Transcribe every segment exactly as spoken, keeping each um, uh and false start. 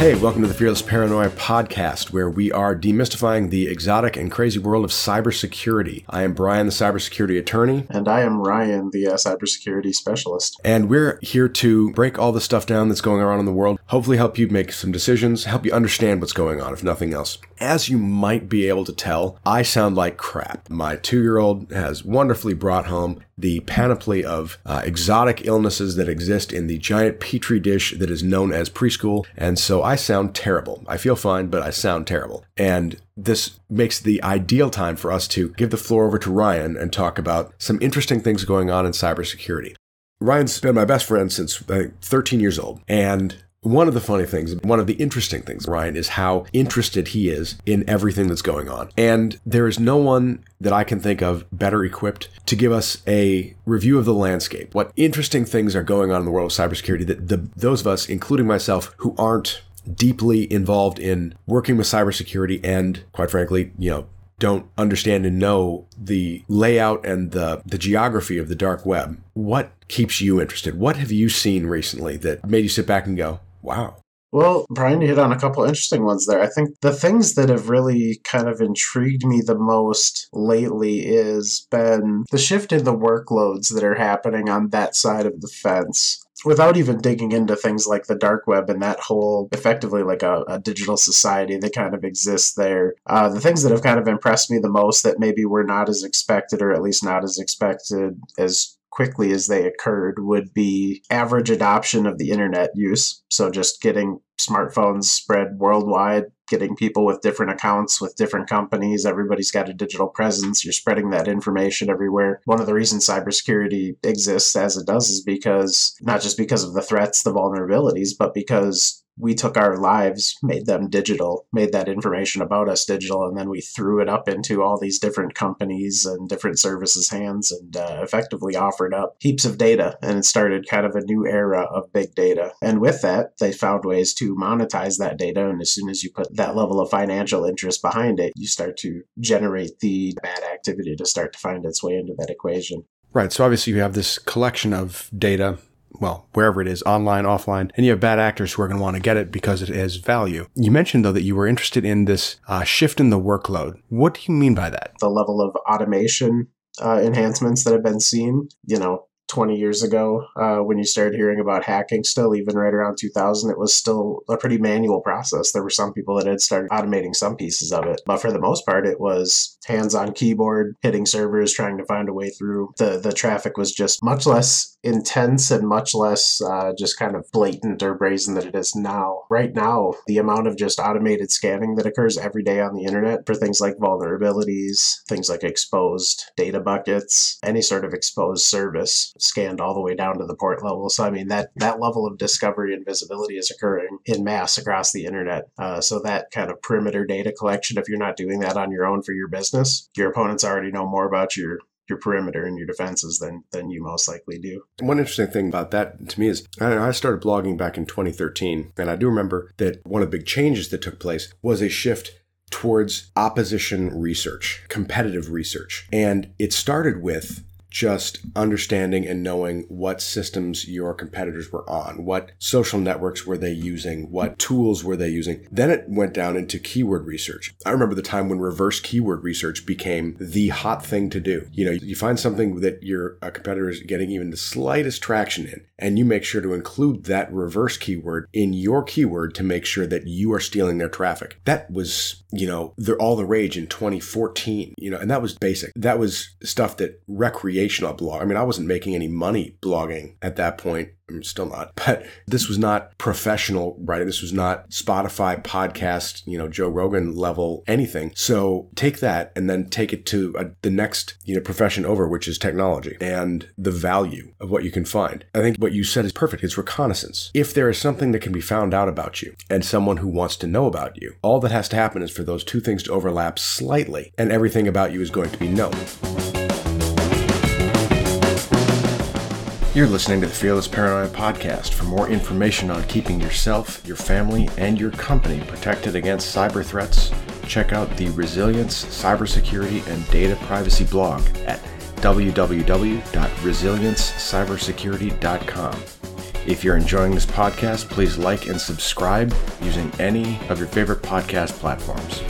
Hey, welcome to the Fearless Paranoia podcast, where we are demystifying the exotic and crazy world of cybersecurity. I am Brian, the cybersecurity attorney. And I am Ryan, the uh, cybersecurity specialist. And we're here to break all the stuff down that's going on in the world, hopefully help you make some decisions, help you understand what's going on, if nothing else. As you might be able to tell, I sound like crap. My two-year-old has wonderfully brought home the panoply of uh, exotic illnesses that exist in the giant petri dish that is known as preschool. And so I sound terrible. I feel fine, but I sound terrible. And this makes the ideal time for us to give the floor over to Ryan and talk about some interesting things going on in cybersecurity. Ryan's been my best friend since I think, thirteen years old. And one of the funny things, one of the interesting things, Ryan, is how interested he is in everything that's going on. And there is no one that I can think of better equipped to give us a review of the landscape. What interesting things are going on in the world of cybersecurity that the, those of us, including myself, who aren't deeply involved in working with cybersecurity and, quite frankly, you know, don't understand and know the layout and the, the geography of the dark web. What keeps you interested? What have you seen recently that made you sit back and go, wow? Well, Brian, you hit on a couple interesting ones there. I think the things that have really kind of intrigued me the most lately is been the shift in the workloads that are happening on that side of the fence. Without even digging into things like the dark web and that whole, effectively like a, a digital society that kind of exists there, uh, the things that have kind of impressed me the most that maybe were not as expected, or at least not as expected as quickly as they occurred, would be average adoption of the internet use. So just getting smartphones spread worldwide, getting people with different accounts, with different companies. Everybody's got a digital presence. You're spreading that information everywhere. One of the reasons cybersecurity exists as it does is because, not just because of the threats, the vulnerabilities, but because we took our lives, made them digital, made that information about us digital, and then we threw it up into all these different companies and different services' hands and uh, effectively offered up heaps of data. And it started kind of a new era of big data. And with that, they found ways to monetize that data. And as soon as you put that level of financial interest behind it, you start to generate the bad activity to start to find its way into that equation. Right. So obviously you have this collection of data, well, wherever it is, online, offline, and you have bad actors who are going to want to get it because it has value. You mentioned, though, that you were interested in this uh, shift in the workload. What do you mean by that? The level of automation uh, enhancements that have been seen, you know, twenty years ago, uh, when you started hearing about hacking, still even right around two thousand, it was still a pretty manual process. There were some people that had started automating some pieces of it, but for the most part, it was hands on keyboard, hitting servers, trying to find a way through. The the traffic was just much less intense and much less uh, just kind of blatant or brazen than it is now. Right now, the amount of just automated scanning that occurs every day on the internet for things like vulnerabilities, things like exposed data buckets, any sort of exposed service, scanned all the way down to the port level. So, I mean, that, that level of discovery and visibility is occurring in mass across the internet. Uh, so that kind of perimeter data collection, if you're not doing that on your own for your business, your opponents already know more about your your perimeter and your defenses than than you most likely do. One interesting thing about that to me is, I don't know, I started blogging back in twenty thirteen, and I do remember that one of the big changes that took place was a shift towards opposition research, competitive research. And it started with just understanding and knowing what systems your competitors were on, what social networks were they using, what tools were they using. Then it went down into keyword research. I remember the time when reverse keyword research became the hot thing to do. You know, you find something that your competitor is getting even the slightest traction in, and you make sure to include that reverse keyword in your keyword to make sure that you are stealing their traffic. That was, you know, they're all the rage in twenty fourteen, you know, and that was basic. That was stuff that recreated blog. I mean, I wasn't making any money blogging at that point. I'm still not, but this was not professional writing. This was not Spotify podcast, you know, Joe Rogan level anything. So take that and then take it to a, the next, you know, profession over, which is technology and the value of what you can find. I think what you said is perfect. It's reconnaissance. If there is something that can be found out about you and someone who wants to know about you, all that has to happen is for those two things to overlap slightly, and everything about you is going to be known. You're listening to the Fearless Paranoia podcast. For more information on keeping yourself, your family, and your company protected against cyber threats, check out the Resilience Cybersecurity and Data Privacy blog at w w w dot resilience cybersecurity dot com. If you're enjoying this podcast, please like and subscribe using any of your favorite podcast platforms.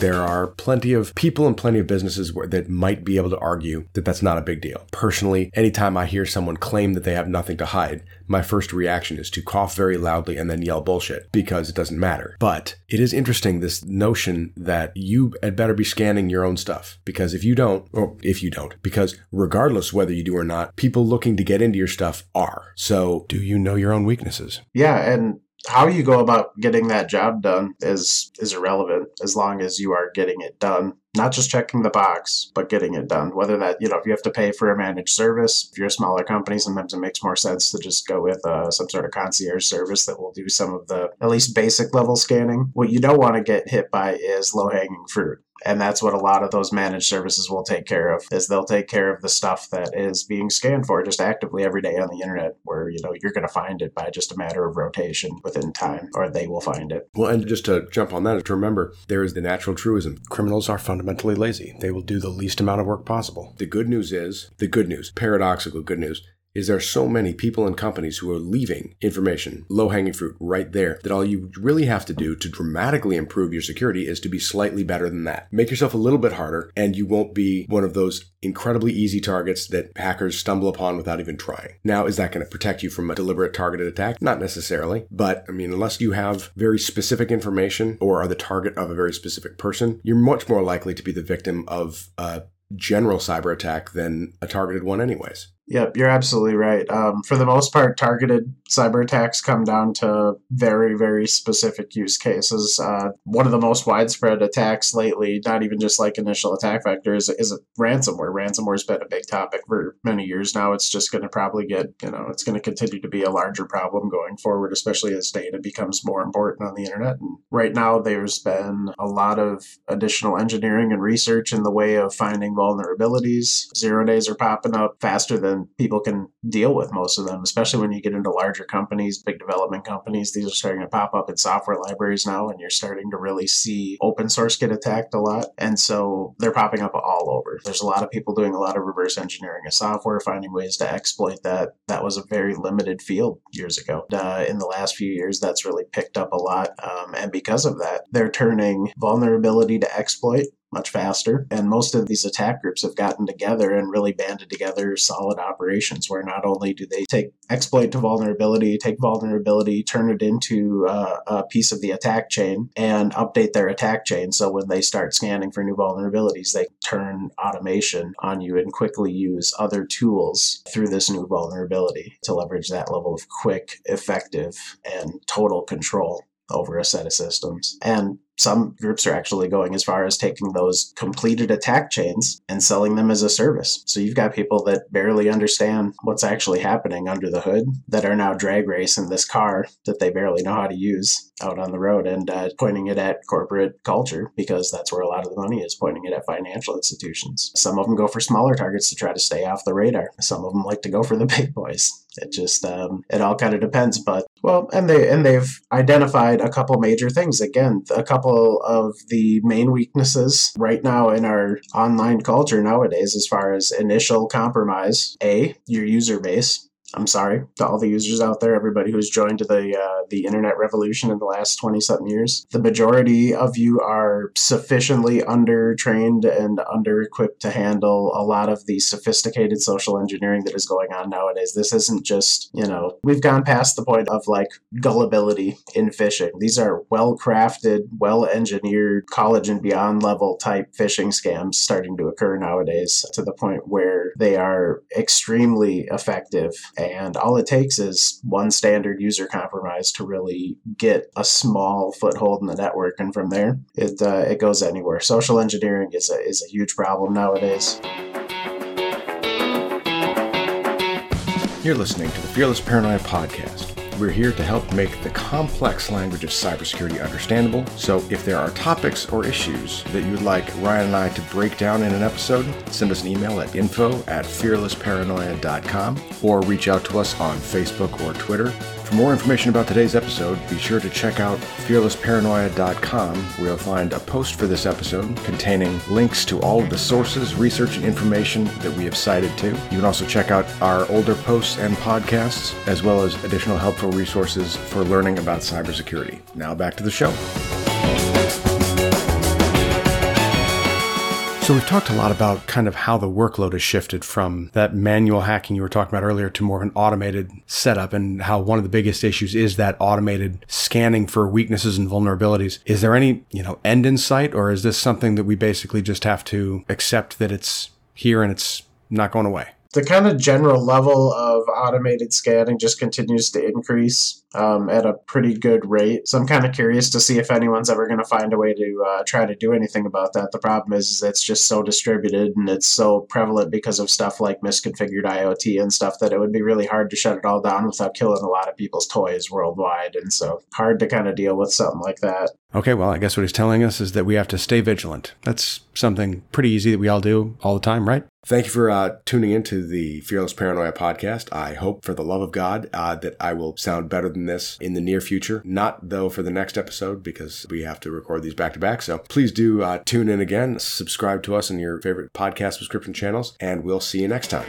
There are plenty of people and plenty of businesses where, that might be able to argue that that's not a big deal. Personally, anytime I hear someone claim that they have nothing to hide, my first reaction is to cough very loudly and then yell bullshit because it doesn't matter. But it is interesting, this notion that you had better be scanning your own stuff because if you don't, or if you don't, because regardless whether you do or not, people looking to get into your stuff are. So do you know your own weaknesses? Yeah, and how you go about getting that job done is, is irrelevant as long as you are getting it done. Not just checking the box, but getting it done. Whether that, you know, if you have to pay for a managed service, if you're a smaller company, sometimes it makes more sense to just go with uh, some sort of concierge service that will do some of the at least basic level scanning. What you don't want to get hit by is low-hanging fruit. And that's what a lot of those managed services will take care of, is they'll take care of the stuff that is being scanned for just actively every day on the internet where, you know, you're going to find it by just a matter of rotation within time, or they will find it. Well, and just to jump on that, to remember, there is the natural truism. Criminals are fundamentally lazy. They will do the least amount of work possible. The good news is, the good news, paradoxical good news, is there are so many people and companies who are leaving information, low-hanging fruit, right there, that all you really have to do to dramatically improve your security is to be slightly better than that. Make yourself a little bit harder, and you won't be one of those incredibly easy targets that hackers stumble upon without even trying. Now, is that going to protect you from a deliberate targeted attack? Not necessarily, but I mean, unless you have very specific information or are the target of a very specific person, you're much more likely to be the victim of a general cyber attack than a targeted one anyways. Yep, you're absolutely right. Um, for the most part, targeted cyber attacks come down to very, very specific use cases. Uh, one of the most widespread attacks lately, not even just like initial attack vector, is, is ransomware. Ransomware's been a big topic for many years now. It's just going to probably get, you know, it's going to continue to be a larger problem going forward, especially as data becomes more important on the internet. And right now, there's been a lot of additional engineering and research in the way of finding vulnerabilities. Zero days are popping up faster than people can deal with most of them, especially when you get into larger companies, big development companies. These are starting to pop up in software libraries now, and you're starting to really see open source get attacked a lot. And so they're popping up all over. There's a lot of people doing a lot of reverse engineering of software, finding ways to exploit that. That was a very limited field years ago. Uh, in the last few years, that's really picked up a lot. Um, and because of that, they're turning vulnerability to exploit much faster. And most of these attack groups have gotten together and really banded together solid operations where not only do they take exploit to vulnerability, take vulnerability, turn it into uh, a piece of the attack chain and update their attack chain. So when they start scanning for new vulnerabilities, they turn automation on you and quickly use other tools through this new vulnerability to leverage that level of quick, effective, and total control over a set of systems. And some groups are actually going as far as taking those completed attack chains and selling them as a service. So you've got people that barely understand what's actually happening under the hood that are now drag racing this car that they barely know how to use out on the road and uh, pointing it at corporate culture because that's where a lot of the money is, pointing it at financial institutions. Some of them go for smaller targets to try to stay off the radar. Some of them like to go for the big boys. It just, um, it all kind of depends, but well, and they, and they've identified a couple major things. Again, a couple of the main weaknesses right now in our online culture nowadays, as far as initial compromise, A, your user base. I'm sorry to all the users out there, everybody who's joined the uh, the internet revolution in the last twenty-something years. The majority of you are sufficiently under-trained and under-equipped to handle a lot of the sophisticated social engineering that is going on nowadays. This isn't just, you know, we've gone past the point of, like, gullibility in phishing. These are well-crafted, well-engineered, college and beyond level type phishing scams starting to occur nowadays to the point where they are extremely effective. And all it takes is one standard user compromise to really get a small foothold in the network. And from there, it uh, it goes anywhere. Social engineering is a, is a huge problem nowadays. You're listening to the Fearless Paranoia Podcast. We're here to help make the complex language of cybersecurity understandable. So if there are topics or issues that you'd like Ryan and I to break down in an episode, send us an email at info at fearless paranoia dot com or reach out to us on Facebook or Twitter. For more information about today's episode, be sure to check out fearless paranoia dot com, where you'll find a post for this episode containing links to all of the sources, research, and information that we have cited to. You can also check out our older posts and podcasts, as well as additional helpful resources for learning about cybersecurity. Now back to the show. So we've talked a lot about kind of how the workload has shifted from that manual hacking you were talking about earlier to more of an automated setup, and how one of the biggest issues is that automated scanning for weaknesses and vulnerabilities. Is there any, you know, end in sight, or is this something that we basically just have to accept that it's here and it's not going away? The kind of general level of automated scanning just continues to increase um, at a pretty good rate. So I'm kind of curious to see if anyone's ever going to find a way to uh, try to do anything about that. The problem is, is it's just so distributed and it's so prevalent because of stuff like misconfigured I O T and stuff that it would be really hard to shut it all down without killing a lot of people's toys worldwide. And so hard to kind of deal with something like that. Okay, well, I guess what he's telling us is that we have to stay vigilant. That's something pretty easy that we all do all the time, right? Thank you for uh, tuning into the Fearless Paranoia podcast. I hope, for the love of God, uh, that I will sound better than this in the near future. Not, though, for the next episode, because we have to record these back-to-back. So please do uh, tune in again, subscribe to us on your favorite podcast subscription channels, and we'll see you next time.